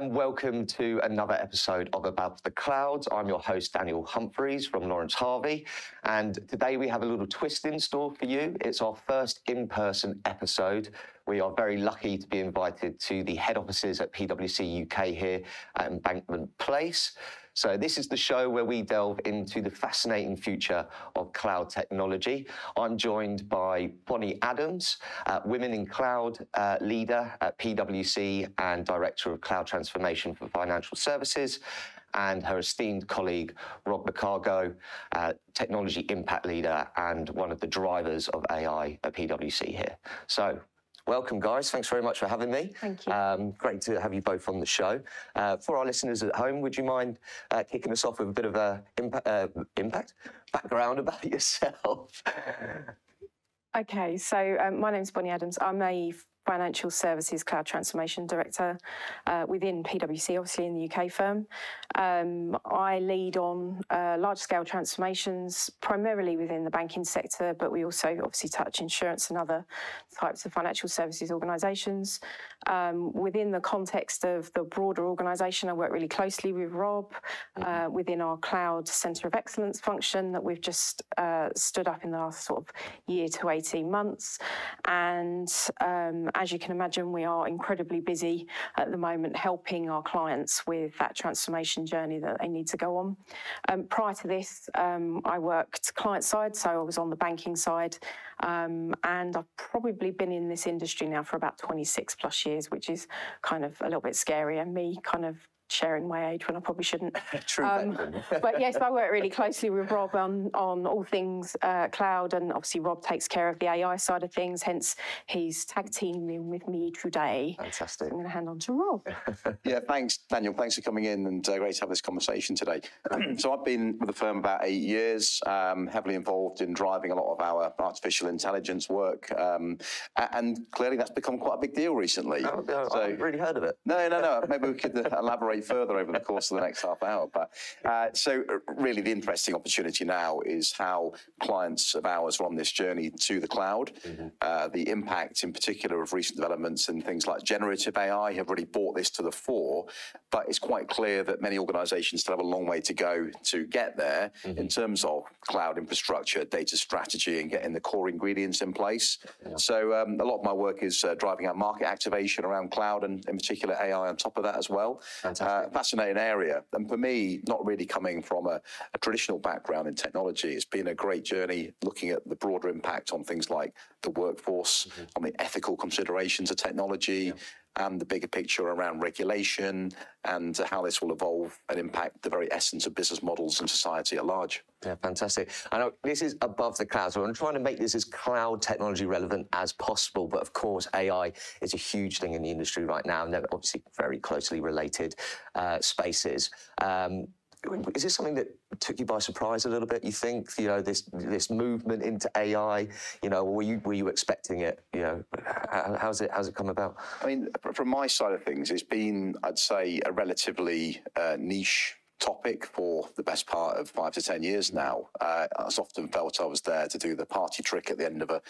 and welcome to another episode of About the Clouds. I'm your host, Daniel Humphreys from Lawrence Harvey, and today we have a little twist in store for you. It's our first in-person episode. We are very lucky to be invited to the head offices at PwC UK here at Embankment Place. So this is the show where we delve into the fascinating future of cloud technology. I'm joined by Bonnie Adams, Women in Cloud leader at PwC and Director of Cloud Transformation for Financial Services, and her esteemed colleague, Rob McCargo, Technology Impact Leader and one of the drivers of AI at PwC here. So welcome, guys. Thanks very much for having me. Thank you. Great to have you both on the show. For our listeners at home, would you mind kicking us off with a bit of an background about yourself? Okay, so my name's Bonnie Adams. I'm a Financial Services Cloud Transformation Director within PwC, obviously in the UK firm. I lead on large-scale transformations, primarily within the banking sector, but we also obviously touch insurance and other types of financial services organisations. Within the context of the broader organisation, I work really closely with Rob within our Cloud Centre of Excellence function that we've just stood up in the last sort of year to 18 months. And as you can imagine, we are incredibly busy at the moment helping our clients with that transformation journey that they need to go on. Prior to this, I worked client side, so I was on the banking side, and I've probably been in this industry now for about 26 plus years, which is kind of a little bit scary, and me kind of sharing my age when I probably shouldn't. True. But yes, I work really closely with Rob on all things cloud, and obviously Rob takes care of the AI side of things, hence he's tag teaming with me today. Fantastic. So I'm going to hand on to Rob. Yeah, thanks, Daniel. Thanks for coming in, and great to have this conversation today. So I've been with the firm about 8 years, heavily involved in driving a lot of our artificial intelligence work, and clearly that's become quite a big deal recently. Oh, no, I haven't really heard of it. No. Maybe we could elaborate further over the course of the next half hour. But so really the interesting opportunity now is how clients of ours are on this journey to the cloud. Mm-hmm. The impact in particular of recent developments and things like generative AI have really brought this to the fore, but it's quite clear that many organizations still have a long way to go to get there. Mm-hmm. In terms of cloud infrastructure, data strategy, and getting the core ingredients in place. Yeah. So a lot of my work is driving our market activation around cloud, and in particular AI on top of that as well. Fascinating area, and for me, not really coming from a traditional background in technology, it's been a great journey looking at the broader impact on things like the workforce, mm-hmm. on the ethical considerations of technology, yeah. and the bigger picture around regulation and how this will evolve and impact the very essence of business models and society at large. Yeah, fantastic. I know this is Above the Clouds, so I'm trying to make this as cloud technology relevant as possible, but of course AI is a huge thing in the industry right now, and they're obviously very closely related spaces. Is this something that took you by surprise a little bit, you think, you know, this movement into AI? You know, were you expecting it? You know, how's it come about? I mean, from my side of things, it's been, I'd say, a relatively niche topic for the best part of 5 to 10 years now. I often felt I was there to do the party trick at the end of an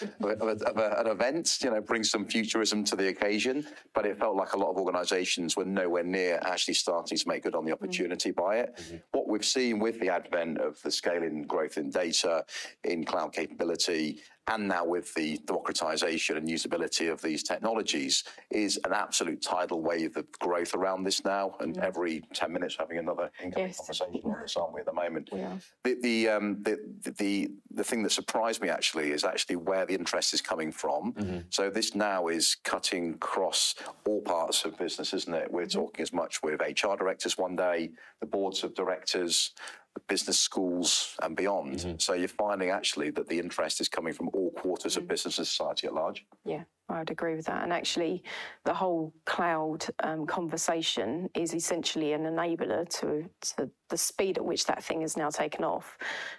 event, you know, bring some futurism to the occasion, but it felt like a lot of organisations were nowhere near actually starting to make good on the opportunity by it. Mm-hmm. What we've seen with the advent of the scaling growth in data, in cloud capability, and now with the democratization and usability of these technologies is an absolute tidal wave of growth around this now, and yeah. every 10 minutes having another incoming conversation on this, aren't we, at the moment? Yeah. The thing that surprised me actually is actually where the interest is coming from. Mm-hmm. So this now is cutting across all parts of business, isn't it? We're mm-hmm. talking as much with HR directors one day, the boards of directors, business schools and beyond. Mm-hmm. So you're finding actually that the interest is coming from all quarters mm-hmm. of business and society at large. Yeah, I would agree with that. And actually, the whole cloud conversation is essentially an enabler to the speed at which that thing is now taken off.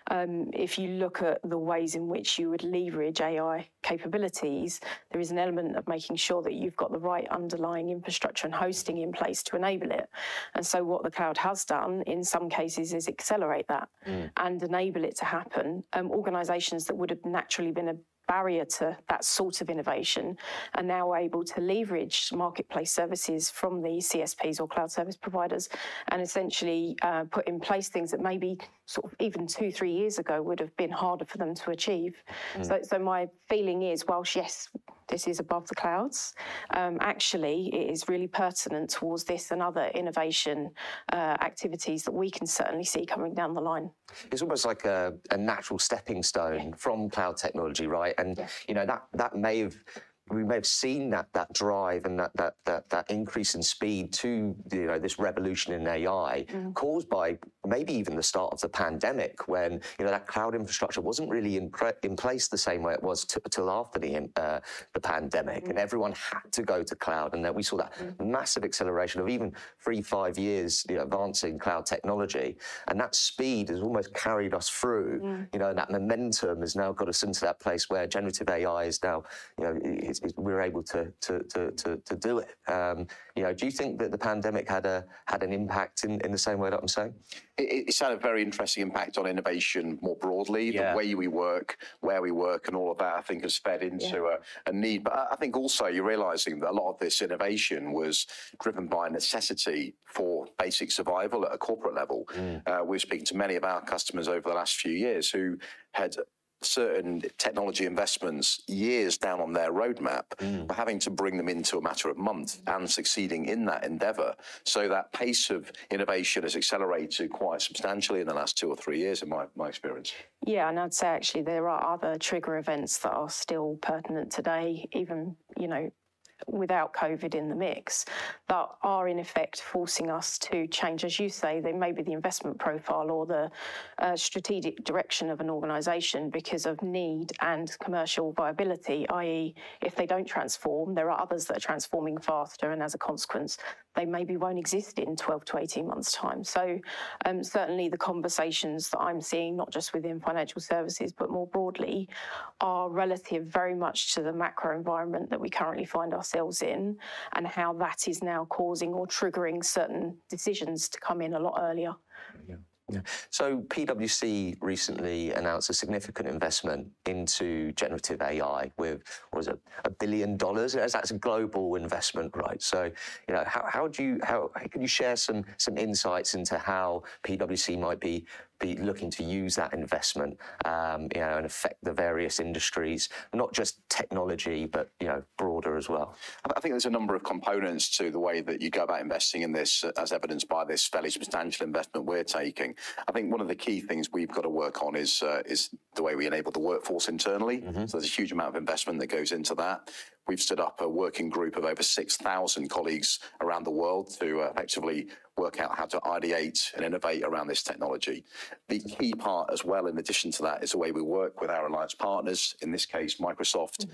If you look at the ways in which you would leverage AI capabilities, there is an element of making sure that you've got the right underlying infrastructure and hosting in place to enable it. And so what the cloud has done in some cases is accelerate that and enable it to happen. Organisations that would have naturally been a barrier to that sort of innovation are now able to leverage marketplace services from the CSPs or cloud service providers and essentially put in place things that maybe sort of even 2-3 years ago would have been harder for them to achieve. Mm. So my feeling is, whilst yes, this is above the clouds, actually it is really pertinent towards this and other innovation activities that we can certainly see coming down the line. It's almost like a natural stepping stone from cloud technology, right? And you know that may have, we may have seen that drive and that increase in speed to, you know, this revolution in AI caused by maybe even the start of the pandemic, when, you know, that cloud infrastructure wasn't really in place the same way it was till after the pandemic, and everyone had to go to cloud, and that we saw that massive acceleration of even 3-5 years, you know, advancing cloud technology, and that speed has almost carried us through, you know, and that momentum has now got us into that place where generative AI is now, you know, we're able to do it. You know, do you think that the pandemic had an impact in the same way that I'm saying? It's had a very interesting impact on innovation more broadly. Yeah. The way we work, where we work, and all of that, I think, has fed into a need. But I think also you're realising that a lot of this innovation was driven by a necessity for basic survival at a corporate level. We've spoken to many of our customers over the last few years who had certain technology investments years down on their roadmap, but having to bring them into a matter of months and succeeding in that endeavour. So that pace of innovation has accelerated quite substantially in the last 2 or 3 years, in my experience. Yeah, and I'd say actually there are other trigger events that are still pertinent today, even, you know, without COVID in the mix, that are in effect forcing us to change, as you say, they may be the investment profile or the strategic direction of an organisation because of need and commercial viability, i.e. if they don't transform, there are others that are transforming faster, and as a consequence, they maybe won't exist in 12 to 18 months' time. So certainly the conversations that I'm seeing, not just within financial services, but more broadly, are relative very much to the macro environment that we currently find ourselves in and how that is now causing or triggering certain decisions to come in a lot earlier. Yeah. Yeah. So PwC recently announced a significant investment into generative AI with, what was it, $1 billion? That's a global investment, right? So, you know, how can you share some insights into how PwC might be looking to use that investment, you know, and affect the various industries, not just technology, but, you know, broader as well? I think there's a number of components to the way that you go about investing in this, as evidenced by this fairly substantial investment we're taking. I think one of the key things we've got to work on is the way we enable the workforce internally. Mm-hmm. So there's a huge amount of investment that goes into that. We've stood up a working group of over 6,000 colleagues around the world to effectively work out how to ideate and innovate around this technology. The key part as well, in addition to that, is the way we work with our alliance partners, in this case Microsoft,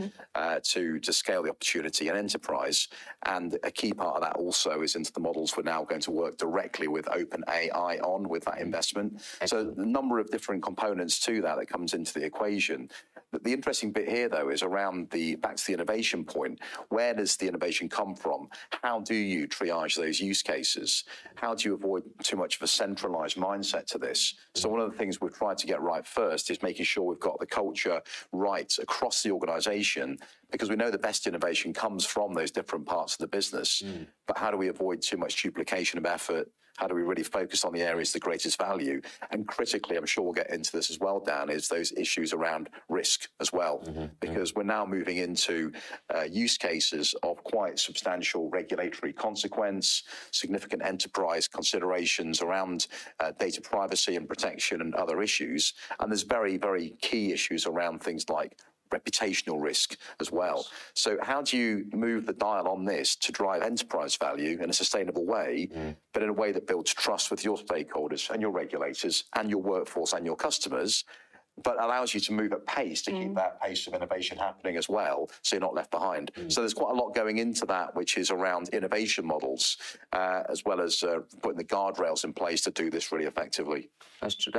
to scale the opportunity and enterprise. And a key part of that also is into the models we're now going to work directly with OpenAI on with that investment. Excellent. So a number of different components to that comes into the equation. But the interesting bit here, though, is around back to the innovation point. Where does the innovation come from? How do you triage those use cases? How do you avoid too much of a centralized mindset to this? So one of the things we've tried to get right first is making sure we've got the culture right across the organization, because we know the best innovation comes from those different parts of the business. But how do we avoid too much duplication of effort? How do we really focus on the areas of the greatest value? And critically, I'm sure we'll get into this as well, Dan, is those issues around risk as well, because we're now moving into use cases of quite substantial regulatory consequence, significant enterprise considerations around data privacy and protection and other issues. And there's very, very key issues around things like reputational risk as well. So how do you move the dial on this to drive enterprise value in a sustainable way, but in a way that builds trust with your stakeholders and your regulators and your workforce and your customers, but allows you to move at pace to keep that pace of innovation happening as well, so you're not left behind. So there's quite a lot going into that, which is around innovation models, as well as putting the guardrails in place to do this really effectively. That's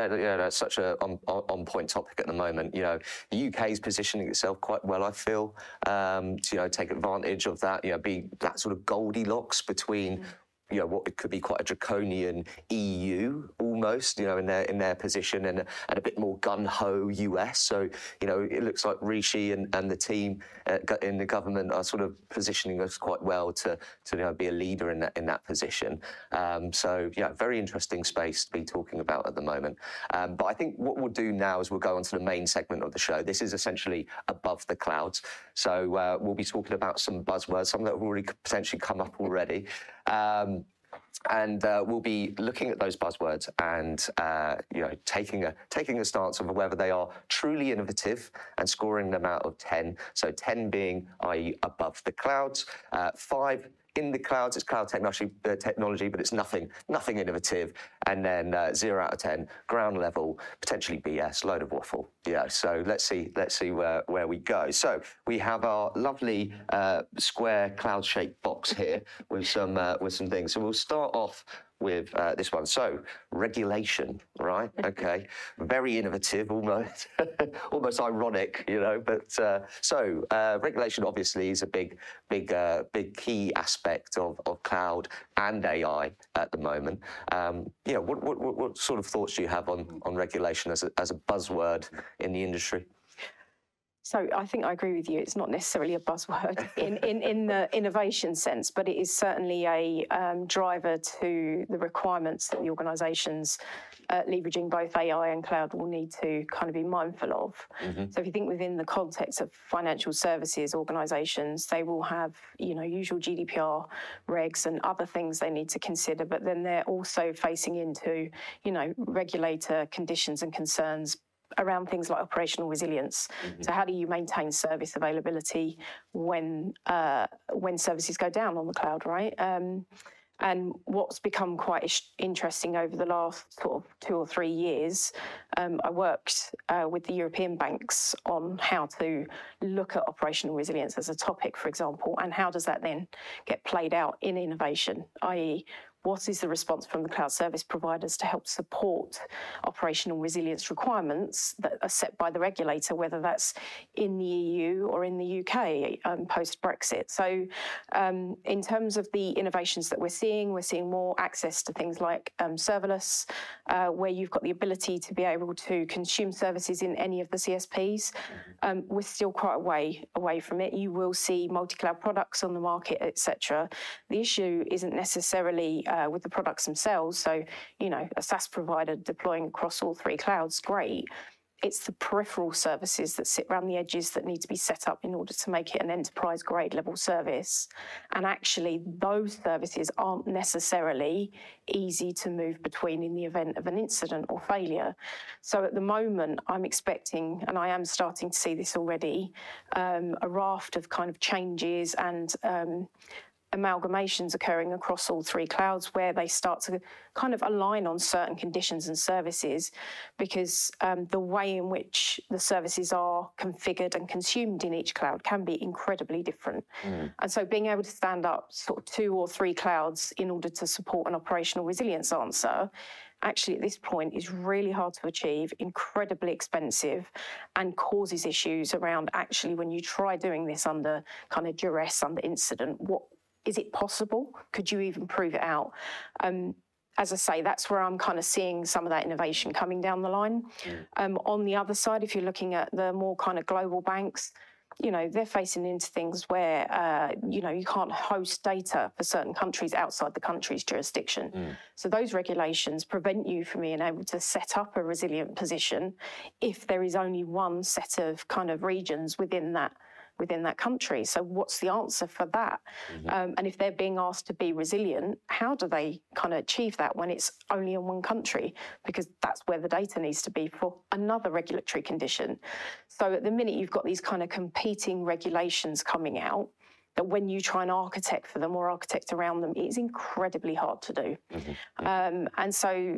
such an on-point topic at the moment. You know, the UK is positioning itself quite well, I feel, to, you know, take advantage of that, you know, being that sort of Goldilocks between you know, what could be quite a draconian EU almost, you know, in their position, and a bit more gung-ho US. So, you know, it looks like Rishi and the team in the government are sort of positioning us quite well to you know, be a leader in that position. So, yeah, very interesting space to be talking about at the moment. But I think what we'll do now is we'll go on to the main segment of the show. This is essentially above the clouds. So we'll be talking about some buzzwords, some that have already potentially come up already. And we'll be looking at those buzzwords and you know, taking a stance of whether they are truly innovative and scoring them out of 10. So 10 being, i.e., above the clouds, 5 in the clouds, it's cloud technology, but it's nothing innovative. And then 0 out of 10, ground level, potentially BS, load of waffle. Yeah, so let's see where we go. So we have our lovely square cloud-shaped box here with some things. So we'll start off with this one. So regulation, right? Okay, very innovative, almost ironic, you know. But so regulation obviously is a big key aspect of cloud and AI at the moment. Yeah, what sort of thoughts do you have on regulation as a buzzword in the industry? So I think I agree with you. It's not necessarily a buzzword in the innovation sense, but it is certainly a driver to the requirements that the organisations leveraging both AI and cloud will need to kind of be mindful of. Mm-hmm. So if you think within the context of financial services organisations, they will have, you know, usual GDPR regs and other things they need to consider, but then they're also facing into, you know, regulator conditions and concerns around things like operational resilience. Mm-hmm. So how do you maintain service availability when services go down on the cloud, right? And what's become quite interesting over the last sort of 2 or 3 years, I worked with the European banks on how to look at operational resilience as a topic, for example, and how does that then get played out in innovation, i.e., what is the response from the cloud service providers to help support operational resilience requirements that are set by the regulator, whether that's in the EU or in the UK post-Brexit? So in terms of the innovations that we're seeing more access to things like serverless, where you've got the ability to be able to consume services in any of the CSPs. We're still quite a way away from it. You will see multi-cloud products on the market, etc. The issue isn't necessarily with the products themselves. So, you know, a SaaS provider deploying across all 3 clouds, great. It's the peripheral services that sit around the edges that need to be set up in order to make it an enterprise-grade level service. And actually, those services aren't necessarily easy to move between in the event of an incident or failure. So at the moment, I'm expecting, and I am starting to see this already, a raft of kind of changes and amalgamations occurring across all 3 clouds where they start to kind of align on certain conditions and services, because the way in which the services are configured and consumed in each cloud can be incredibly different. Mm. And so being able to stand up sort of 2 or 3 clouds in order to support an operational resilience answer actually at this point is really hard to achieve, incredibly expensive, and causes issues around actually when you try doing this under kind of duress, under incident, what is it possible? Could you even prove it out? As I say, that's where I'm kind of seeing some of that innovation coming down the line. Mm. On the other side, if you're looking at the more kind of global banks, you know, they're facing into things where, you know, you can't host data for certain countries outside the country's jurisdiction. Mm. So those regulations prevent you from being able to set up a resilient position if there is only one set of kind of regions within that country. So what's the answer for that? Mm-hmm. And if they're being asked to be resilient, how do they kind of achieve that when it's only in one country? Because that's where the data needs to be for another regulatory condition. So at the minute, you've got these kind of competing regulations coming out that when you try and architect for them or architect around them, it's incredibly hard to do. Mm-hmm. And so,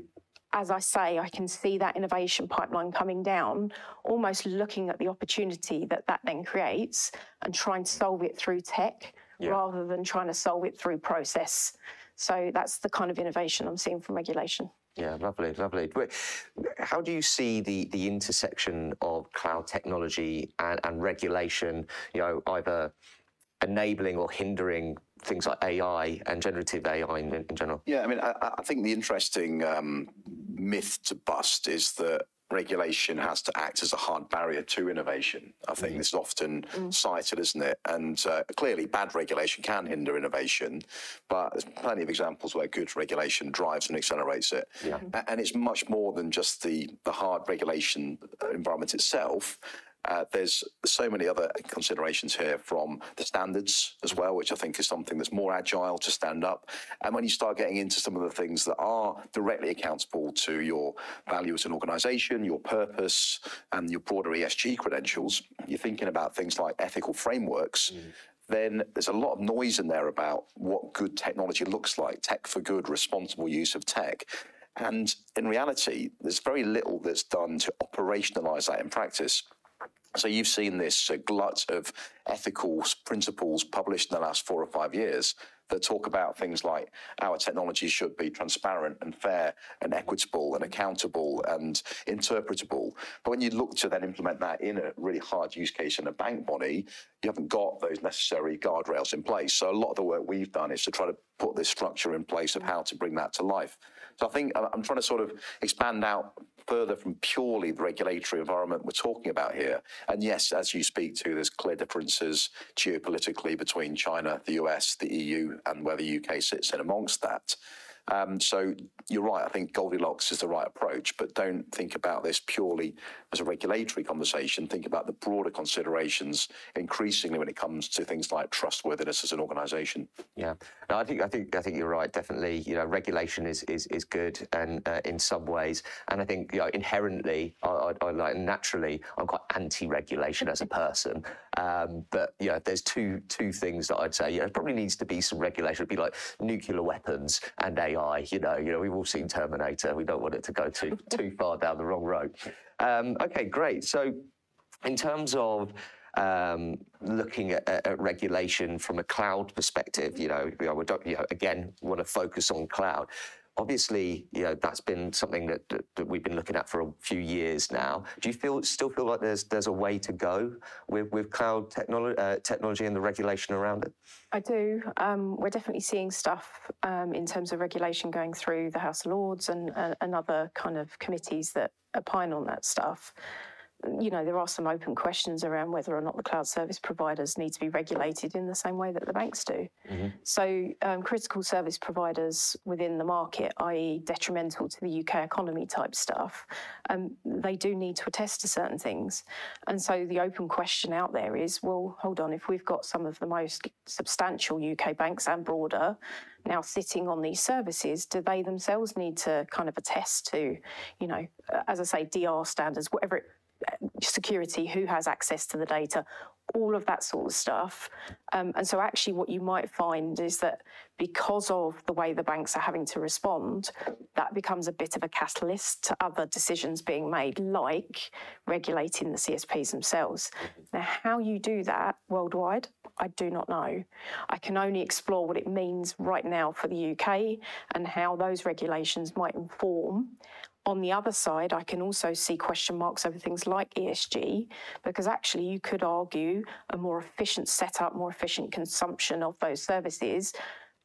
as I say, I can see that innovation pipeline coming down, almost looking at the opportunity that then creates and trying to solve it through tech, yeah, rather than trying to solve it through process. So that's the kind of innovation I'm seeing from regulation. Yeah, lovely, lovely. How do you see the intersection of cloud technology and regulation, you know, either enabling or hindering things like AI and generative AI in general? Yeah, I mean, I think the interesting myth to bust is that regulation has to act as a hard barrier to innovation. I think this is often cited, isn't it? And clearly bad regulation can hinder innovation, but there's plenty of examples where good regulation drives and accelerates it. Yeah. And it's much more than just the hard regulation environment itself. There's so many other considerations here, from the standards as well, which I think is something that's more agile to stand up. And when you start getting into some of the things that are directly accountable to your value as an organisation, your purpose, and your broader ESG credentials, you're thinking about things like ethical frameworks. Then there's a lot of noise in there about what good technology looks like, tech for good, responsible use of tech. And in reality, there's very little that's done to operationalise that in practice. So you've seen this glut of ethical principles published in the last 4 or 5 years that talk about things like our technology should be transparent and fair and equitable and accountable and interpretable. But when you look to then implement that in a really hard use case in a bank, Bonnie, you haven't got those necessary guardrails in place. So a lot of the work we've done is to try to put this structure in place of how to bring that to life. So I think I'm trying to sort of expand out further from purely the regulatory environment we're talking about here. And yes, as you speak to, there's clear differences geopolitically between China, the US, the EU, and where the UK sits in amongst that. So you're right, I think Goldilocks is the right approach, but don't think about this purely as a regulatory conversation. Think about the broader considerations increasingly when it comes to things like trustworthiness as an organisation. Yeah, no, I think you're right. Definitely, you know, regulation is good, and in some ways, and I think, you know, inherently, I like naturally, I'm quite anti-regulation as a person. But you know, there's two things that I'd say. You know, it probably needs to be some regulation. It'd be like nuclear weapons and AI. You know, we've all seen Terminator. We don't want it to go too far down the wrong road. Okay, great. So in terms of looking at regulation from a cloud perspective, we again want to focus on cloud. Obviously, you know, that's been something that we've been looking at for a few years now. Do you still feel like there's a way to go with cloud technology and the regulation around it? I do. We're definitely seeing stuff in terms of regulation going through the House of Lords and other kind of committees that opine on that stuff. You know, there are some open questions around whether or not the cloud service providers need to be regulated in the same way that the banks do. Mm-hmm. So critical service providers within the market, i.e. detrimental to the UK economy type stuff, they do need to attest to certain things. And so the open question out there is, well, hold on, if we've got some of the most substantial UK banks and broader now sitting on these services, do they themselves need to kind of attest to, you know, as I say, DR standards, whatever it, security, who has access to the data, all of that sort of stuff. And so actually what you might find is that because of the way the banks are having to respond, that becomes a bit of a catalyst to other decisions being made, like regulating the CSPs themselves. Now, how you do that worldwide, I do not know. I can only explore what it means right now for the UK and how those regulations might inform. On the other side, I can also see question marks over things like ESG, because actually you could argue a more efficient setup, more efficient consumption of those services,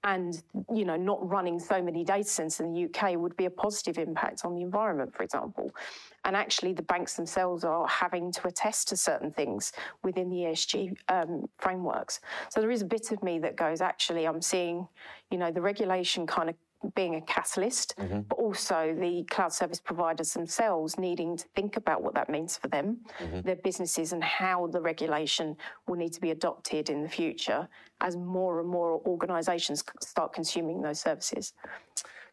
and, you know, not running so many data centers in the UK would be a positive impact on the environment, for example. And actually the banks themselves are having to attest to certain things within the ESG frameworks. So there is a bit of me that goes, actually, I'm seeing, you know, the regulation kind of being a catalyst, mm-hmm. but also the cloud service providers themselves needing to think about what that means for them, mm-hmm. their businesses, and how the regulation will need to be adopted in the future as more and more organisations start consuming those services.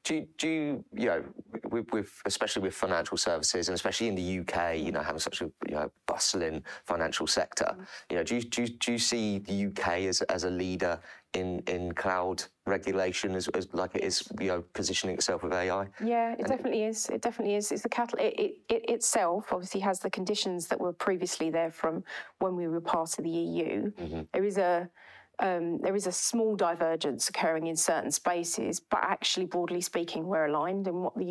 Do you know, with especially with financial services, and especially in the UK, you know, having such a, you know, bustling financial sector, mm-hmm. you know, do you see the UK as a leader in cloud regulation, as like it is, you know, positioning itself with AI? Yeah, it definitely is. It's the catalyst. It itself obviously has the conditions that were previously there from when we were part of the EU. Mm-hmm. There is a small divergence occurring in certain spaces, but actually, broadly speaking, we're aligned in what the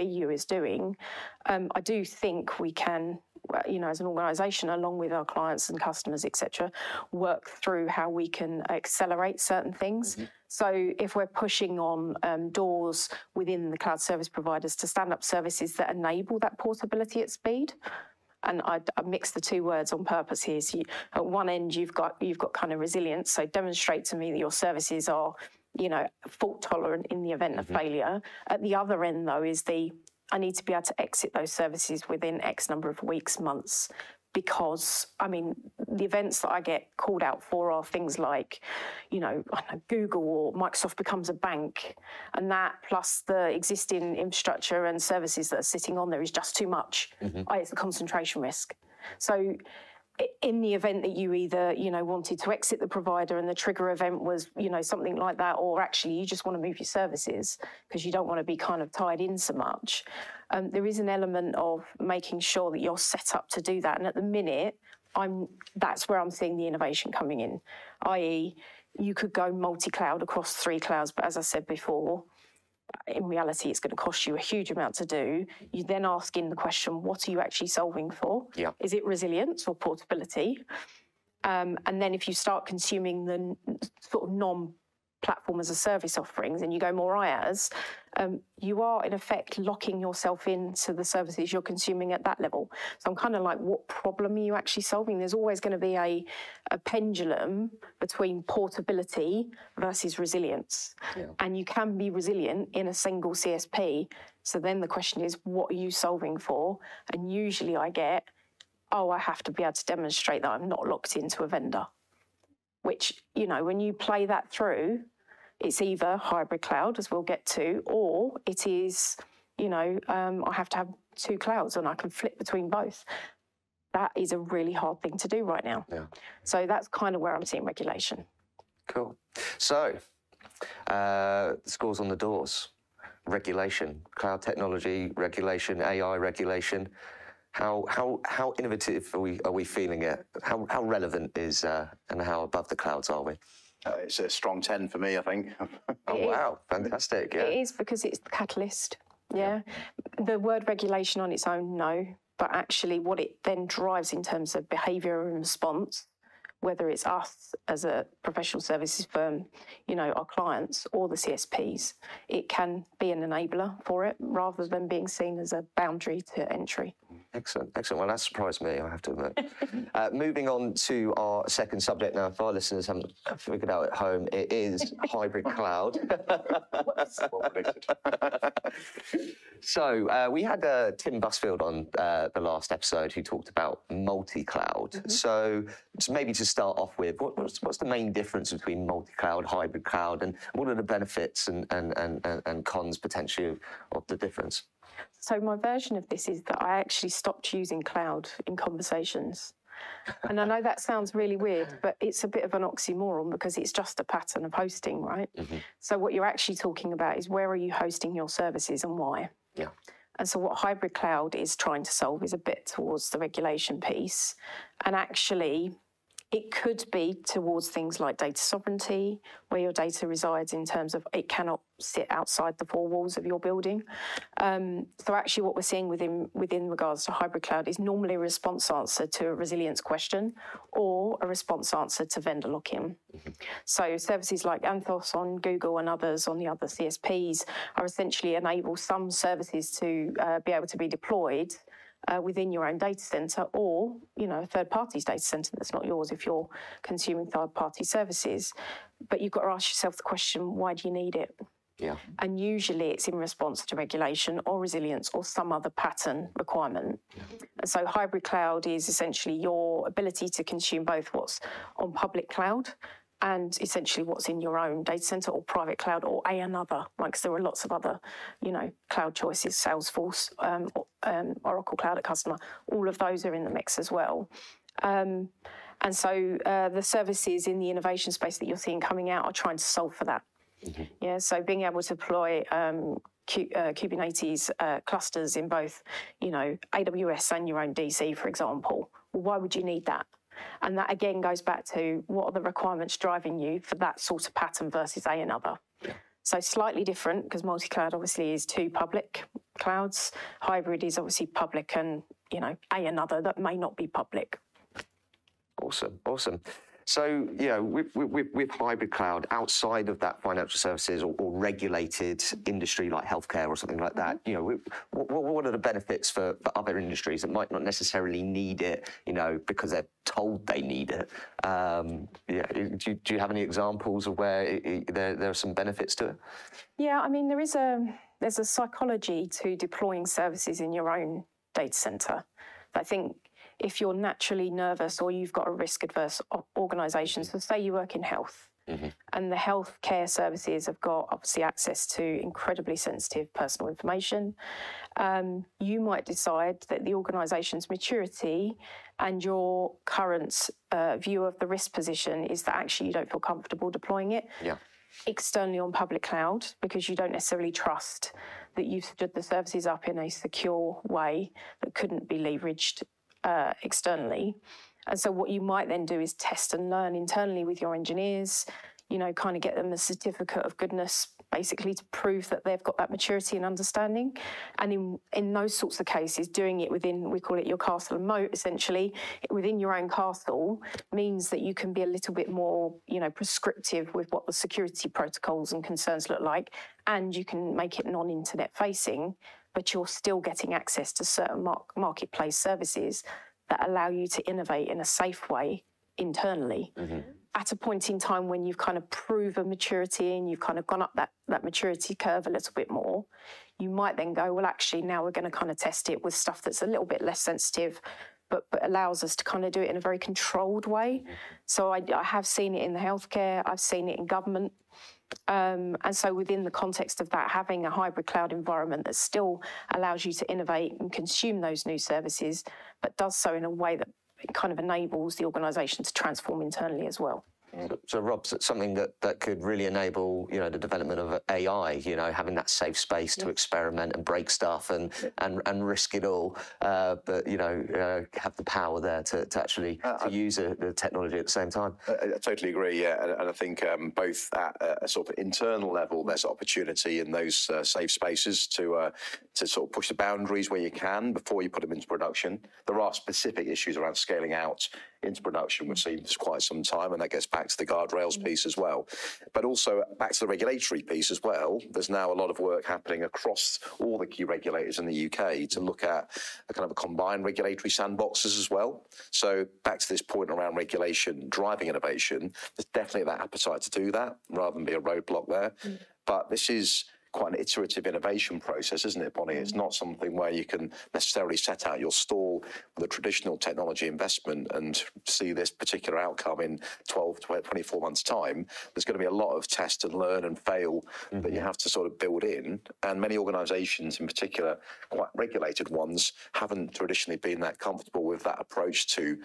EU is doing. I do think we can you know, as an organisation, along with our clients and customers, etc., work through how we can accelerate certain things. Mm-hmm. So if we're pushing on doors within the cloud service providers to stand up services that enable that portability at speed. And I mix the two words on purpose here. So you, at one end, you've got kind of resilience. So demonstrate to me that your services are, you know, fault tolerant in the event of failure. At the other end, though, is the I need to be able to exit those services within X number of weeks, months, because, I mean, the events that I get called out for are things like, you know, I don't know, Google or Microsoft becomes a bank, and that plus the existing infrastructure and services that are sitting on there is just too much. It's a concentration risk. So in the event that you either, you know, wanted to exit the provider and the trigger event was, you know, something like that, or actually you just want to move your services because you don't want to be kind of tied in so much, there is an element of making sure that you're set up to do that. And at the minute, that's where I'm seeing the innovation coming in, i.e. you could go multi-cloud across three clouds, but as I said before, in reality, it's going to cost you a huge amount to do. You then ask in the question, what are you actually solving for? Yeah. Is it resilience or portability? And then if you start consuming the sort of non-platform as a service offerings and you go more IaaS, you are in effect locking yourself into the services you're consuming at that level. So I'm kind of like, what problem are you actually solving? There's always going to be a pendulum between portability versus resilience. Yeah. And you can be resilient in a single CSP. So then the question is, what are you solving for? And usually I get, I have to be able to demonstrate that I'm not locked into a vendor. Which, you know, when you play that through, it's either hybrid cloud, as we'll get to, or it is, you know, I have to have two clouds and I can flip between both. That is a really hard thing to do right now. Yeah. So that's kind of where I'm seeing regulation. Cool. So, scores on the doors, regulation, cloud technology regulation, AI regulation. How innovative are we feeling it? How relevant is and how above the clouds are we? It's a strong 10 for me, I think. Wow, fantastic! Yeah. It is because it's the catalyst. Yeah, the word regulation on its own, no, but actually what it then drives in terms of behaviour and response, whether it's us as a professional services firm, you know, our clients or the CSPs, it can be an enabler for it rather than being seen as a boundary to entry. Excellent. Well, that surprised me, I have to admit. Moving on to our second subject now. If our listeners haven't figured out at home, it is hybrid cloud. So we had Tim Busfield on the last episode who talked about multi-cloud. So maybe to start off with, what's the main difference between multi-cloud, hybrid cloud, and what are the benefits and cons potentially of the difference? So my version of this is that I actually stopped using cloud in conversations. And I know that sounds really weird, but it's a bit of an oxymoron because it's just a pattern of hosting, right? So what you're actually talking about is where are you hosting your services and why? Yeah. And so what hybrid cloud is trying to solve is a bit towards the regulation piece. And actually, it could be towards things like data sovereignty, where your data resides in terms of it cannot sit outside the four walls of your building. So actually what we're seeing within regards to hybrid cloud is normally a response answer to a resilience question or a response answer to vendor lock-in. So services like Anthos on Google and others on the other CSPs are essentially enable some services to be able to be deployed within your own data centre or, you know, a third party's data centre that's not yours if you're consuming third party services. But you've got to ask yourself the question, why do you need it? Yeah. And usually it's in response to regulation or resilience or some other pattern requirement. Yeah. And so hybrid cloud is essentially your ability to consume both what's on public cloud and essentially what's in your own data centre or private cloud or another, because there are lots of other, you know, cloud choices, Salesforce, Oracle Cloud at Customer, all of those are in the mix as well. And so the services in the innovation space that you're seeing coming out are trying to solve for that. Yeah, so being able to deploy Kubernetes clusters in both, you know, AWS and your own DC, for example, why would you need that? And that again goes back to what are the requirements driving you for that sort of pattern versus another. Yeah. So slightly different because multi-cloud obviously is to public clouds. Hybrid is obviously public and, you know, another that may not be public. Awesome. So, you know, with hybrid cloud, outside of that financial services or regulated industry like healthcare or something like that, you know, what are the benefits for other industries that might not necessarily need it, you know, because they're told they need it? Yeah, do you have any examples of where there are some benefits to it? Yeah, I mean, there's a psychology to deploying services in your own data center. I think if you're naturally nervous or you've got a risk-adverse organisation, so say you work in health, and the healthcare services have got obviously access to incredibly sensitive personal information, you might decide that the organisation's maturity and your current view of the risk position is that actually you don't feel comfortable deploying it. Yeah. Externally on public cloud, because you don't necessarily trust that you've stood the services up in a secure way that couldn't be leveraged externally. And so what you might then do is test and learn internally with your engineers, you know, kind of get them a certificate of goodness, basically, to prove that they've got that maturity and understanding. And in those sorts of cases, doing it within, we call it your castle and moat, essentially, within your own castle, means that you can be a little bit more, you know, prescriptive with what the security protocols and concerns look like, and you can make it non-internet facing, but you're still getting access to certain marketplace services that allow you to innovate in a safe way internally. At a point in time when you've kind of proved a maturity and you've kind of gone up that maturity curve a little bit more, you might then go, well, actually, now we're going to kind of test it with stuff that's a little bit less sensitive, but allows us to kind of do it in a very controlled way. So I have seen it in the healthcare, I've seen it in government. And so within the context of that, having a hybrid cloud environment that still allows you to innovate and consume those new services, but does so in a way that kind of enables the organisation to transform internally as well. So Rob, something that could really enable, you know, the development of AI, you know, having that safe space to experiment and break stuff and risk it all, but, you know, have the power there to actually to use the technology at the same time. I totally agree, yeah, and I think both at a sort of internal level, there's opportunity in those safe spaces to sort of push the boundaries where you can before you put them into production. There are specific issues around scaling out into production, we've seen for quite some time, and that gets back to the guardrails piece as well. But also back to the regulatory piece as well, there's now a lot of work happening across all the key regulators in the UK to look at a kind of a combined regulatory sandboxes as well. So back to this point around regulation driving innovation, there's definitely that appetite to do that rather than be a roadblock there. But this is quite an iterative innovation process, isn't it, Bonnie? It's not something where you can necessarily set out your stall with a traditional technology investment and see this particular outcome in 12 to 24 months' time. There's going to be a lot of test and learn and fail that you have to sort of build in. And many organisations, in particular, quite regulated ones, haven't traditionally been that comfortable with that approach to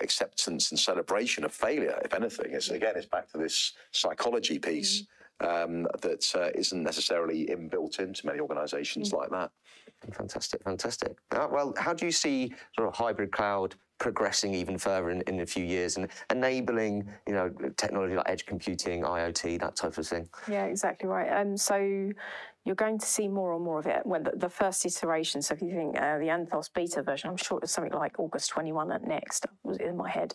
acceptance and celebration of failure, if anything. It's back to this psychology piece. That isn't necessarily inbuilt into many organisations like that. Fantastic. Well, how do you see sort of hybrid cloud progressing even further in a few years and enabling, you know, technology like edge computing, IoT, that type of thing? Yeah, exactly right. So you're going to see more and more of it. When the first iteration, so if you think the Anthos beta version, I'm sure it was something like August 21 at Next, was in my head.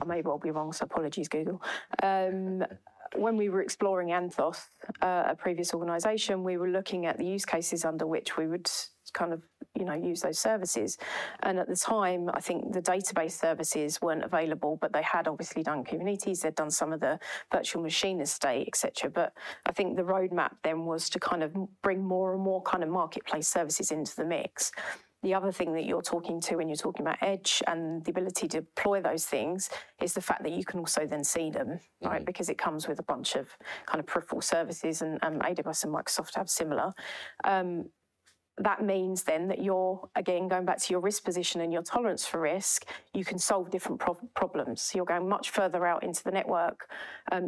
I may well be wrong, so apologies, Google. When we were exploring Anthos, a previous organisation, we were looking at the use cases under which we would kind of, you know, use those services. And at the time, I think the database services weren't available, but they had obviously done Kubernetes, they'd done some of the virtual machine estate, etc. But I think the roadmap then was to kind of bring more and more kind of marketplace services into the mix. The other thing that you're talking to when you're talking about edge and the ability to deploy those things is the fact that you can also then see them, right? Because it comes with a bunch of kind of peripheral services, and AWS and Microsoft have similar. That means then that you're, again, going back to your risk position and your tolerance for risk, you can solve different problems. You're going much further out into the network.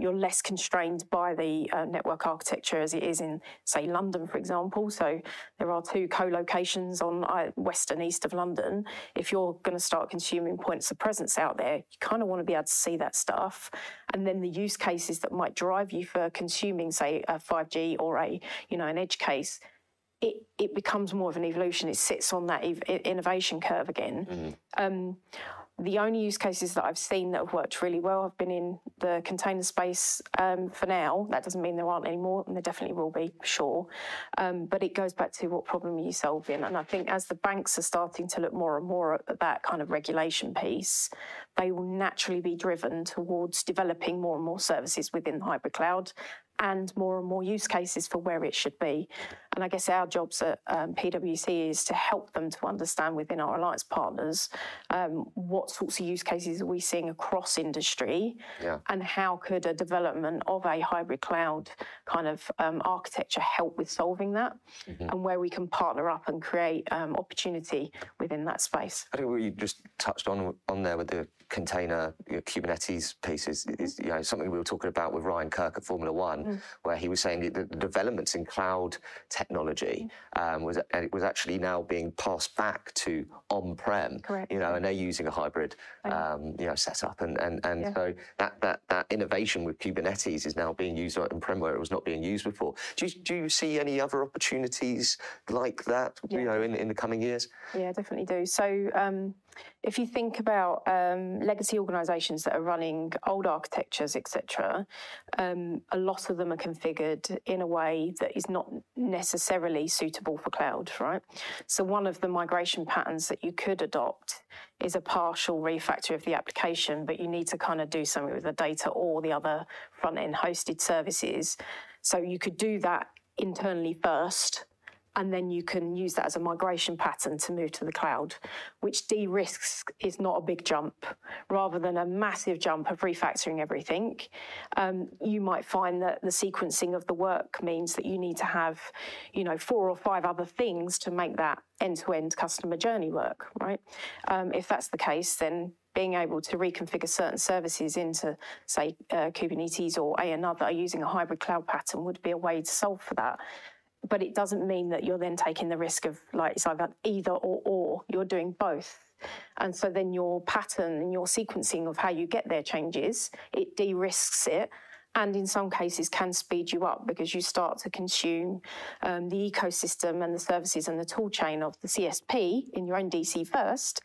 You're less constrained by the network architecture as it is in, say, London, for example. So there are two co-locations on west and east of London. If you're going to start consuming points of presence out there, you kind of want to be able to see that stuff. And then the use cases that might drive you for consuming, say, a 5G or an edge case, it becomes more of an evolution. It sits on that innovation curve again. Mm-hmm. The only use cases that I've seen that have worked really well have been in the container space for now. That doesn't mean there aren't any more, and there definitely will be, sure. But it goes back to what problem are you solving? And I think as the banks are starting to look more and more at that kind of regulation piece, they will naturally be driven towards developing more and more services within the hybrid cloud and more use cases for where it should be. And I guess our jobs at PwC is to help them to understand within our alliance partners what sorts of use cases are we seeing across industry, and how could a development of a hybrid cloud kind of architecture help with solving that, and where we can partner up and create opportunity within that space. I think what you just touched on there with the container, Kubernetes pieces is, you know, something we were talking about with Ryan Kirk at Formula One, where he was saying that the developments in cloud technology was actually now being passed back to on-prem. Correct. You know, and they're using a hybrid, you know, setup, and so that innovation with Kubernetes is now being used on-prem where it was not being used before. Do you see any other opportunities like that? You know, in the coming years? Yeah, definitely do. So. If you think about legacy organisations that are running old architectures, etc., a lot of them are configured in a way that is not necessarily suitable for cloud, right? So one of the migration patterns that you could adopt is a partial refactor of the application, but you need to kind of do something with the data or the other front-end hosted services. So you could do that internally first, and then you can use that as a migration pattern to move to the cloud, which de-risks is not a big jump. Rather than a massive jump of refactoring everything, you might find that the sequencing of the work means that you need to have, you know, 4 or 5 other things to make that end-to-end customer journey work, right? If that's the case, then being able to reconfigure certain services into, say, Kubernetes or another using a hybrid cloud pattern would be a way to solve for that. But it doesn't mean that you're then taking the risk of, like, it's either or, you're doing both. And so then your pattern and your sequencing of how you get there changes. It de-risks it, and in some cases can speed you up because you start to consume the ecosystem and the services and the tool chain of the CSP in your own DC first.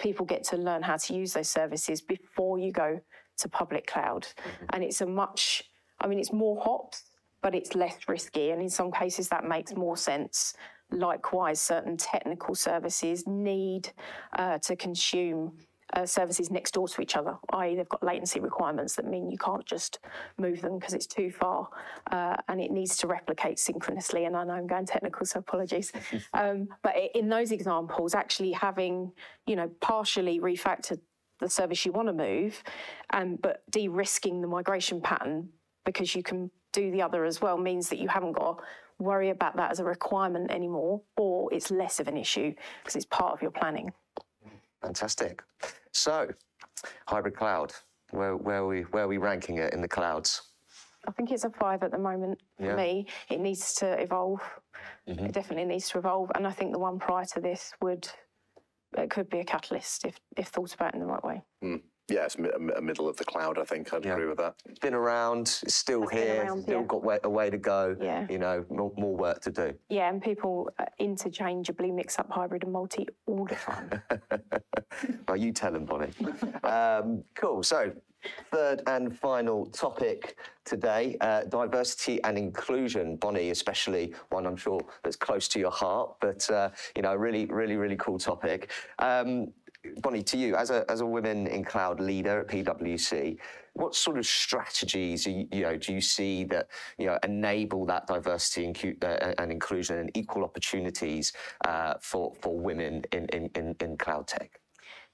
People get to learn how to use those services before you go to public cloud. And it's it's more hops, but it's less risky, and in some cases that makes more sense. Likewise, certain technical services need to consume services next door to each other, i.e. they've got latency requirements that mean you can't just move them because it's too far, and it needs to replicate synchronously. And I know I'm going technical, so apologies. But in those examples, actually having, you know, partially refactored the service you want to move, but de-risking the migration pattern because you can do the other as well means that you haven't got to worry about that as a requirement anymore, or it's less of an issue because it's part of your planning. Fantastic. So, hybrid cloud, where are we ranking it in the clouds? I think it's a 5 at the moment for me. It needs to evolve. It definitely needs to evolve, and I think the one prior to this could be a catalyst if thought about in the right way. Yeah, it's a middle of the cloud, I think. I'd agree with that. It's been around, it's still here, still got a way to go, you know, more work to do. Yeah, and people interchangeably mix up hybrid and multi all the time. Well, you tell them, Bonnie. Cool, so third and final topic today, diversity and inclusion. Bonnie, especially one I'm sure that's close to your heart, but, you know, really, really, really cool topic. Bonnie, to you, as a Women in Cloud leader at PwC, what sort of strategies do you see that, you know, enable that diversity and inclusion and equal opportunities for women in cloud tech?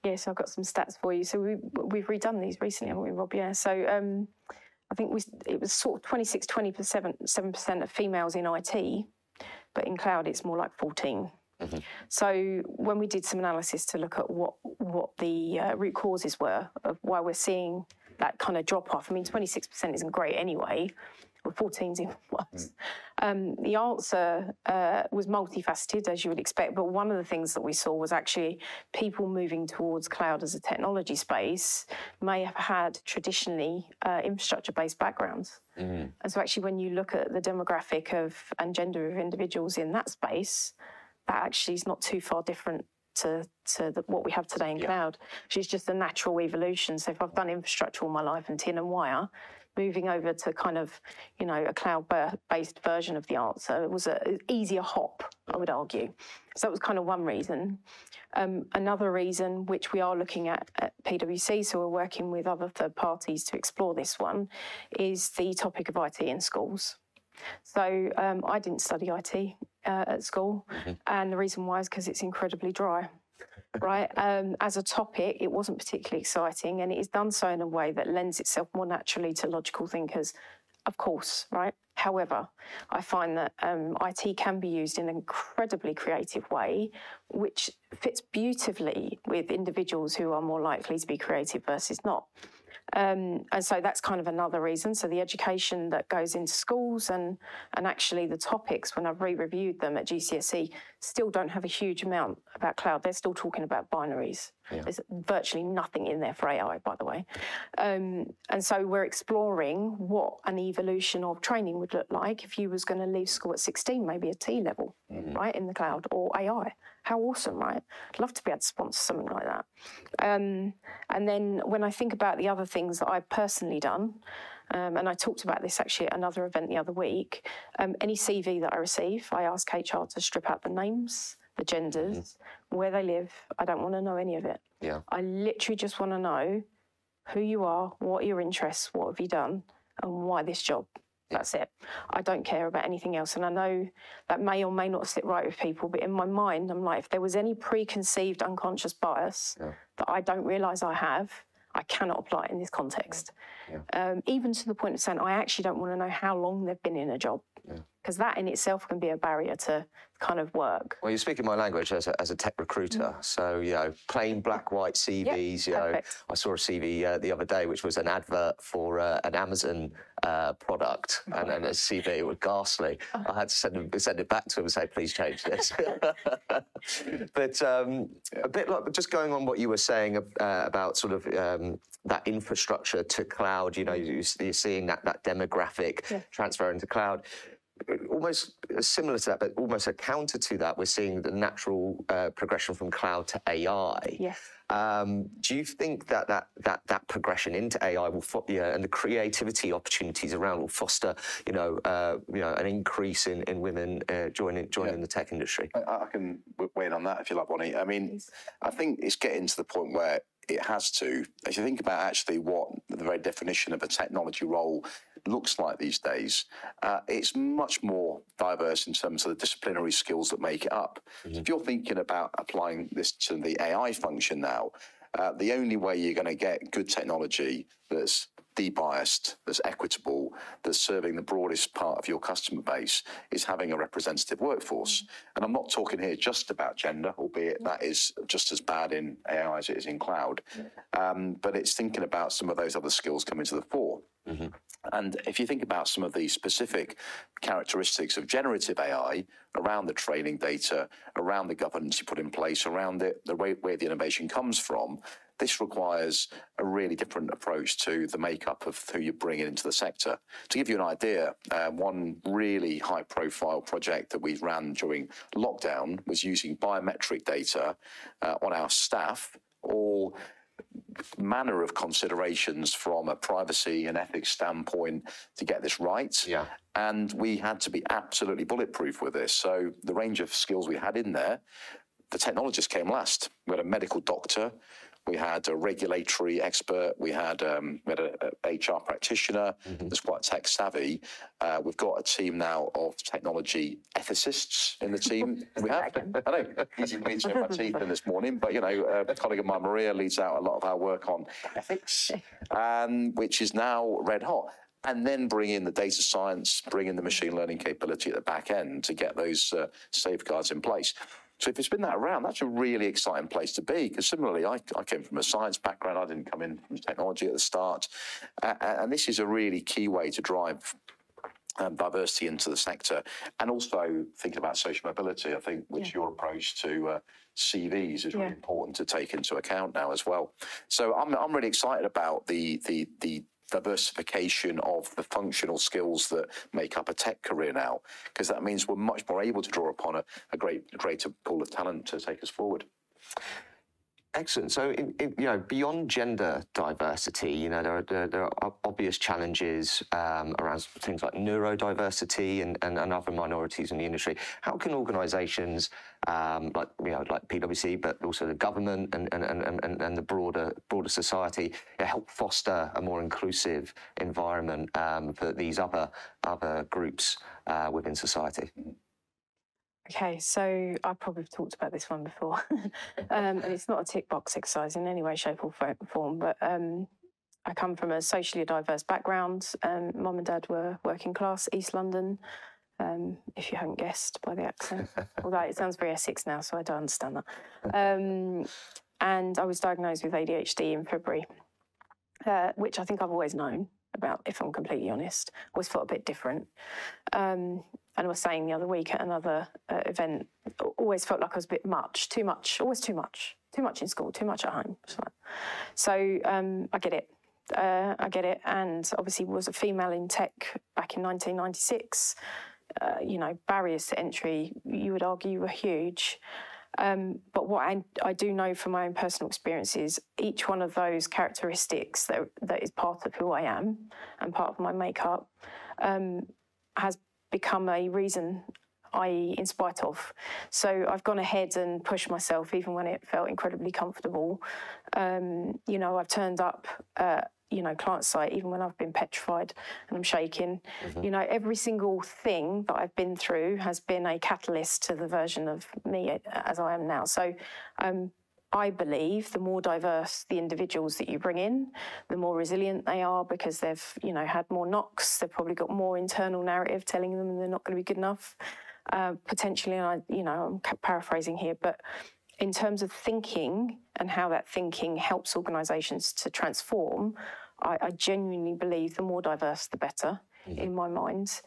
Yeah, so I've got some stats for you. So we've redone these recently, haven't we, Rob? Yeah. So I think it was sort of 27% of females in IT, but in cloud it's more like 14%. Mm-hmm. So when we did some analysis to look at what the root causes were of why we're seeing that kind of drop off? I mean, 26% isn't great anyway. Or 14's even worse. The answer was multifaceted, as you would expect, but one of the things that we saw was actually people moving towards cloud as a technology space may have had traditionally infrastructure-based backgrounds. And so actually when you look at the demographic of and gender of individuals in that space, that actually is not too far different to what we have today in cloud. It's just a natural evolution. So if I've done infrastructure all my life and tin and wire, moving over to kind of, you know, a cloud-based version of the answer, it was an easier hop, I would argue. So that was kind of one reason. Another reason, which we are looking at PwC, so we're working with other third parties to explore this one, is the topic of IT in schools. So I didn't study IT at school, and the reason why is because it's incredibly dry. Right. As a topic, it wasn't particularly exciting, and it is done so in a way that lends itself more naturally to logical thinkers, of course, right? However, I find that IT can be used in an incredibly creative way, which fits beautifully with individuals who are more likely to be creative versus not. And so that's kind of another reason. So the education that goes into schools and actually the topics, when I've re-reviewed them at GCSE, still don't have a huge amount about cloud. They're still talking about binaries. There's virtually nothing in there for AI, by the way. And so we're exploring what an evolution of training would look like if you was going to leave school at 16, maybe a T level, right, in the cloud or AI. How awesome, right? I'd love to be able to sponsor something like that. And then when I think about the other things that I've personally done, and I talked about this actually at another event the other week, any CV that I receive, I ask HR to strip out the names, the genders, where they live. I don't want to know any of it. I literally just want to know who you are, what are your interests, what have you done, and why this job. That's it. I don't care about anything else. And I know that may or may not sit right with people, but in my mind, I'm like, if there was any preconceived unconscious bias that I don't realise I have, I cannot apply it in this context. Even to the point of saying, I actually don't want to know how long they've been in a job, because that in itself can be a barrier to kind of work. Well, you're speaking my language as a tech recruiter. So, you know, plain black, white CVs. I saw a CV the other day, which was an advert for an Amazon product and then a CV. It was ghastly. I had to send it back to him and say, please change this. But a bit like just going on what you were saying about sort of that infrastructure to cloud, you know, you're seeing that demographic transfer into cloud. Almost similar to that, but almost a counter to that, we're seeing the natural progression from cloud to AI. Do you think that progression into AI will, and the creativity opportunities around will foster, an increase in women joining the tech industry? I can weigh in on that if you like, Bonnie. I mean, please. I think it's getting to the point where it has to. If you think about actually what the very definition of a technology role looks like these days, it's much more diverse in terms of the disciplinary skills that make it up. So if you're thinking about applying this to the AI function now, the only way you're going to get good technology that's de-biased, that's equitable, that's serving the broadest part of your customer base is having a representative workforce. And I'm not talking here just about gender, albeit that is just as bad in AI as it is in cloud. But it's thinking about some of those other skills coming to the fore. And if you think about some of the specific characteristics of generative AI around the training data, around the governance you put in place, around the way where the innovation comes from, this requires a really different approach to the makeup of who you bring into the sector. To give you an idea, one really high-profile project that we ran during lockdown was using biometric data on our staff, all manner of considerations from a privacy and ethics standpoint to get this right. And we had to be absolutely bulletproof with this. So the range of skills we had in there, the technologists came last. We had a medical doctor, we had a regulatory expert, we had a HR practitioner that's quite tech savvy. We've got a team now of technology ethicists in the team. We have. I know, easy for me to show my teeth in this morning, but you know, a colleague of mine, Maria, leads out a lot of our work on ethics, which is now red hot. And then bring in the data science, bring in the machine learning capability at the back end to get those safeguards in place. So if it's been that around, that's a really exciting place to be, because similarly, I came from a science background. I didn't come in from technology at the start. And this is a really key way to drive diversity into the sector, and also thinking about social mobility, I think, which your approach to CVs is really important to take into account now as well. So I'm really excited about the diversification of the functional skills that make up a tech career now, because that means we're much more able to draw upon a greater pool of talent to take us forward. Excellent. So, beyond gender diversity, there are obvious challenges around things like neurodiversity and other minorities in the industry. How can organisations like PwC, but also the government and the broader society help foster a more inclusive environment for these other groups within society? Okay, so I've probably talked about this one before, and it's not a tick box exercise in any way, shape or form, but I come from a socially diverse background. Mum and Dad were working class, East London, if you haven't guessed by the accent, although it sounds very Essex now, so I don't understand that. And I was diagnosed with ADHD in February, which I think I've always known about, if I'm completely honest. I always felt a bit different. And I was saying the other week at another event, always felt like I was a bit much, too much, always too much in school, too much at home. So I get it. And obviously was a female in tech back in 1996. Barriers to entry, you would argue, were huge. But what I do know from my own personal experience is each one of those characteristics that is part of who I am and part of my makeup has become a reason, i.e. in spite of. So I've gone ahead and pushed myself even when it felt incredibly comfortable. I've turned up client site even when I've been petrified and I'm shaking. Mm-hmm. Every single thing that I've been through has been a catalyst to the version of me as I am now. So I believe the more diverse the individuals that you bring in, the more resilient they are, because they've, had more knocks. They've probably got more internal narrative telling them they're not going to be good enough, potentially. And I'm paraphrasing here, but in terms of thinking and how that thinking helps organisations to transform, I genuinely believe the more diverse, the better, in my mind.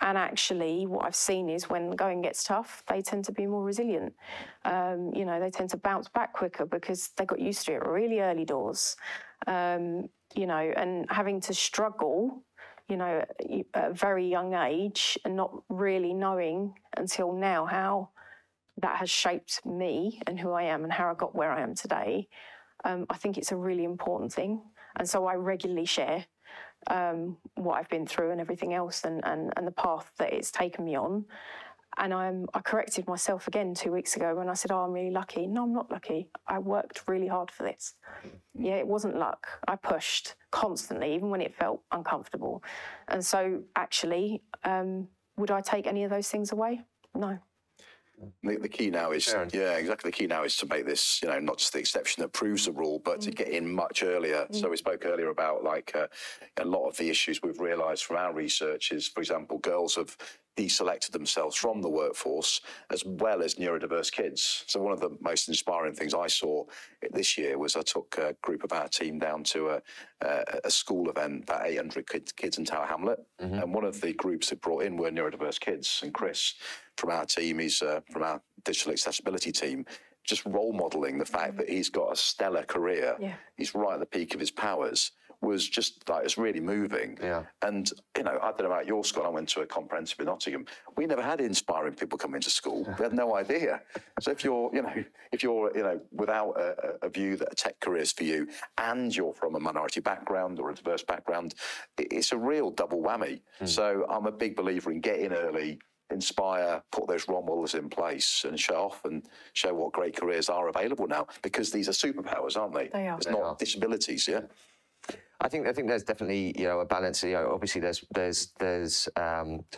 And actually, what I've seen is when going gets tough, they tend to be more resilient. They tend to bounce back quicker because they got used to it really early doors. And having to struggle, at a very young age and not really knowing until now how that has shaped me and who I am and how I got where I am today, I think it's a really important thing. And so I regularly share what I've been through and everything else, and the path that it's taken me on. And I corrected myself again 2 weeks ago when I said, I'm really lucky. No, I'm not lucky. I worked really hard for this. Yeah, it wasn't luck. I pushed constantly, even when it felt uncomfortable. And so actually, would I take any of those things away? No. The key now is, The key now is to make this, not just the exception that proves the rule, but to get in much earlier. Mm. So we spoke earlier about a lot of the issues we've realised from our research is, for example, girls have deselected themselves from the workforce, as well as neurodiverse kids. So one of the most inspiring things I saw this year was I took a group of our team down to a school event, about 800 kids in Tower Hamlet. Mm-hmm. And one of the groups that brought in were neurodiverse kids. And Chris from our team, he's from our digital accessibility team, just role modelling the fact that he's got a stellar career. Yeah. He's right at the peak of his powers. Was just like, it's really moving. Yeah. And, I don't know about your school, I went to a comprehensive in Nottingham. We never had inspiring people come into school. We had no idea. So if you're without a view that a tech career is for you, and you're from a minority background or a diverse background, it's a real double whammy. Mm. So I'm a big believer in get in early, inspire, put those role models in place and show off and show what great careers are available now, because these are superpowers, aren't they? They are. It's not disabilities, yeah? I think there's definitely, you know, a balance. You know, obviously there's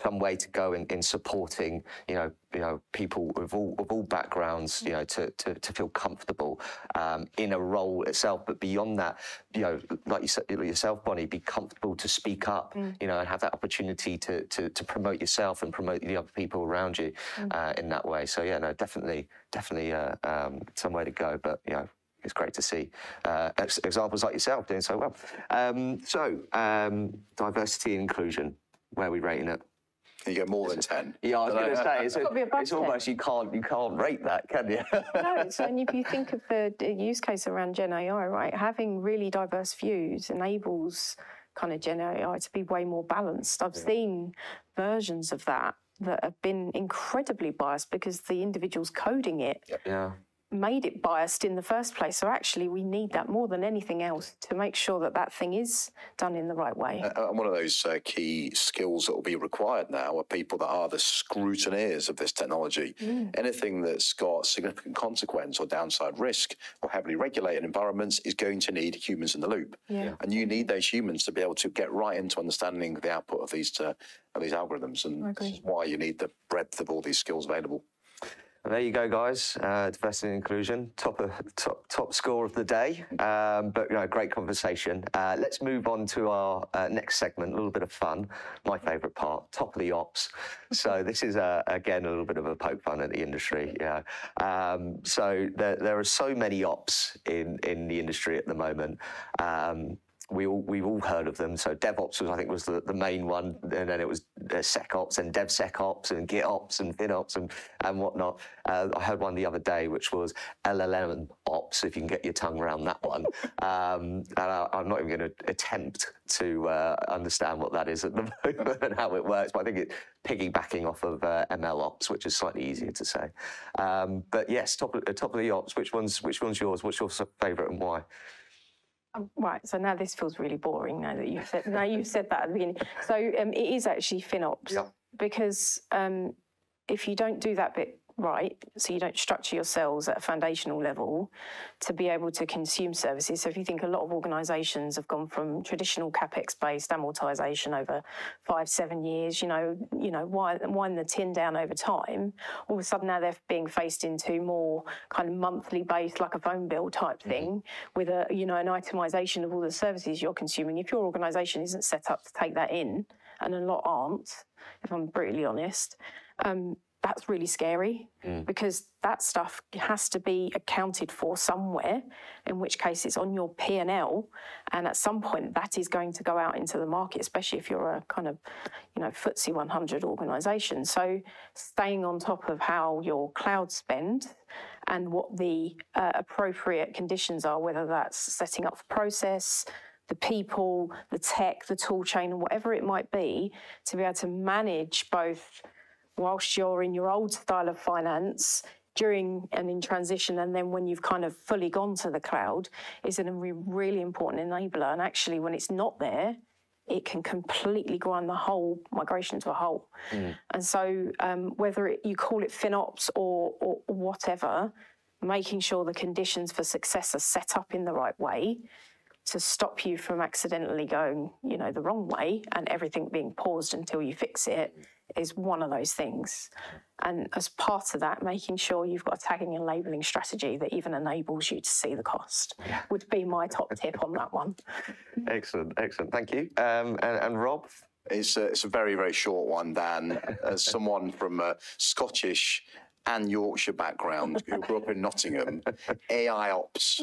some way to go in supporting, you know, people of all backgrounds, you know, to feel comfortable in a role itself. But beyond that, you know, like you said yourself, Bonnie, be comfortable to speak up, you know, and have that opportunity to promote yourself and promote the other people around you in that way. So yeah, no, definitely some way to go. But you know, it's great to see examples like yourself doing so well. So diversity and inclusion, where are we rating it? You get more than 10. Yeah, I was going to say, it's almost, you can't rate that, can you? No, and if you think of the use case around Gen AI, right, having really diverse views enables kind of Gen AI to be way more balanced. I've seen versions of that have been incredibly biased because the individuals coding it made it biased in the first place. So actually we need that more than anything else to make sure that thing is done in the right way. And one of those key skills that will be required now are people that are the scrutineers of this technology. Anything that's got significant consequence or downside risk or heavily regulated environments is going to need humans in the loop. And you need those humans to be able to get right into understanding the output of these algorithms, and this is why you need the breadth of all these skills available. And there you go, guys. Diversity and inclusion, top score of the day. But you know, great conversation. Let's move on to our next segment. A little bit of fun, my favourite part, top of the ops. So this is again a little bit of a poke fun at the industry. Yeah. So there are so many ops in the industry at the moment. We've all heard of them. So DevOps was the main one, and then it was SecOps and DevSecOps and GitOps and FinOps and whatnot. I heard one the other day, which was LLM Ops, if you can get your tongue around that one. And I'm not even going to attempt to understand what that is at the moment and how it works, but I think it's piggybacking off of MLOps, which is slightly easier to say. But yes, top of the ops, which one's yours? What's your favourite and why? Right, so now this feels really boring now that you've said that at the beginning. So it is actually FinOps, because if you don't do that bit right, so you don't structure your cells at a foundational level to be able to consume services. So if you think a lot of organisations have gone from traditional CapEx-based amortisation over 5-7 years, you know, wind the tin down over time, all of a sudden now they're being faced into more kind of monthly based, like a phone bill type thing, with a, you know, an itemisation of all the services you're consuming. If your organisation isn't set up to take that in, and a lot aren't, if I'm brutally honest, that's really scary, because that stuff has to be accounted for somewhere, in which case it's on your P&L, and at some point that is going to go out into the market, especially if you're a kind of, you know, FTSE 100 organisation. So staying on top of how your cloud spend and what the appropriate conditions are, whether that's setting up the process, the people, the tech, the tool chain, whatever it might be, to be able to manage both whilst you're in your old style of finance, during and in transition, and then when you've kind of fully gone to the cloud, is a really important enabler. And actually, when it's not there, it can completely grind the whole migration to a halt. And so whether you call it FinOps or whatever, making sure the conditions for success are set up in the right way to stop you from accidentally going, you know, the wrong way and everything being paused until you fix it, is one of those things. And as part of that, making sure you've got a tagging and labelling strategy that even enables you to see the cost would be my top tip on that one. Excellent. Thank you. And Rob? It's a very, very short one, Dan. As someone from a Scottish and Yorkshire background who grew up in Nottingham, AIOps.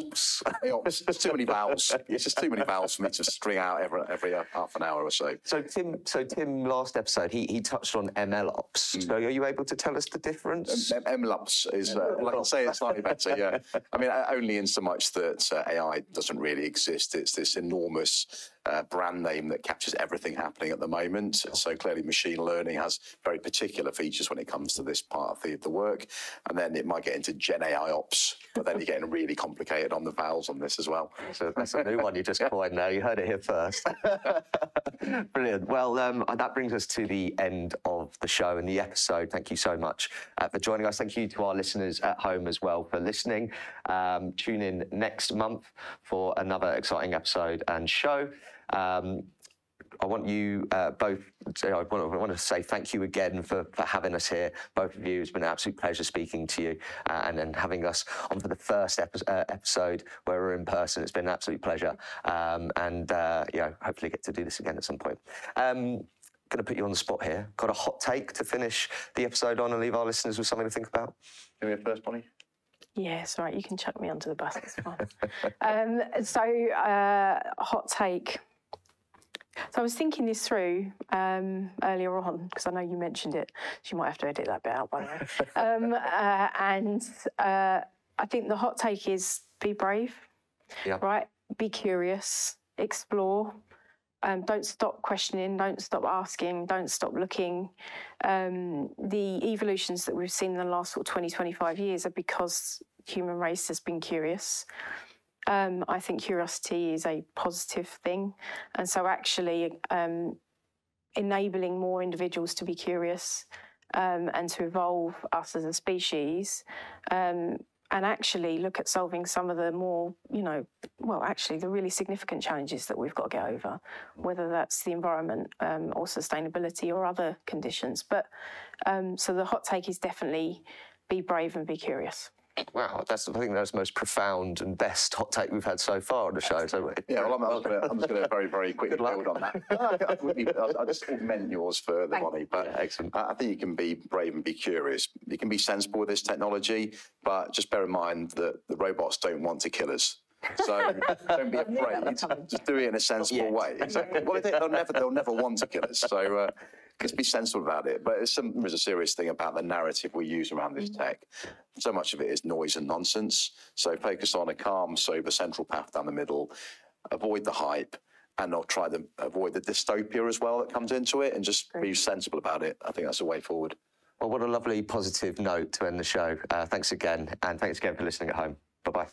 There's too many vowels. It's just too many vowels for me to string out every half an hour or so. So Tim, last episode he touched on MLOps. So are you able to tell us the difference? MLOps is, like I say, it's slightly better. Yeah, I mean only in so much that AI doesn't really exist. It's this enormous brand name that captures everything happening at the moment. So clearly machine learning has very particular features when it comes to this part of the work. And then it might get into Gen AI Ops, but then you're getting really complicated on the vowels on this as well. So that's a new one you just coined now. You heard it here first. Brilliant. Well, that brings us to the end of the show and the episode. Thank you so much for joining us. Thank you to our listeners at home as well for listening. Tune in next month for another exciting episode and show. I want you both, I want to say thank you again for having us here, both of you. It's been an absolute pleasure speaking to you and having us on for the first episode where we're in person. It's been an absolute pleasure. Hopefully get to do this again at some point. Going to put you on the spot here. Got a hot take to finish the episode on and leave our listeners with something to think about? Give me a first, Bonnie. Yes, right. You can chuck me onto the bus. It's fine. Hot take. So I was thinking this through earlier on, because I know you mentioned it. So you might have to edit that bit out, by the way. I think the hot take is be brave, right? Be curious, explore. Don't stop questioning, don't stop asking, don't stop looking. The evolutions that we've seen in the last 20, 25 years are because the human race has been curious. I think curiosity is a positive thing. And so actually enabling more individuals to be curious and to evolve us as a species and actually look at solving some of the more, the really significant challenges that we've got to get over, whether that's the environment or sustainability or other conditions. But so the hot take is definitely be brave and be curious. Wow, I think that's the most profound and best hot take we've had so far on the show. So I'm just going to very, very quickly build on that. I'll just augment yours further, Bonnie. But excellent. I think you can be brave and be curious. You can be sensible with this technology, but just bear in mind that the robots don't want to kill us. So don't be afraid. Just do it in a sensible way. Exactly. Well, they'll never want to kill us. So. Just be sensible about it. But there's a serious thing about the narrative we use around this tech. So much of it is noise and nonsense. So focus on a calm, sober, central path down the middle. Avoid the hype and not try to avoid the dystopia as well that comes into it and just be sensible about it. I think that's the way forward. Well, what a lovely positive note to end the show. Thanks again. And thanks again for listening at home. Bye-bye.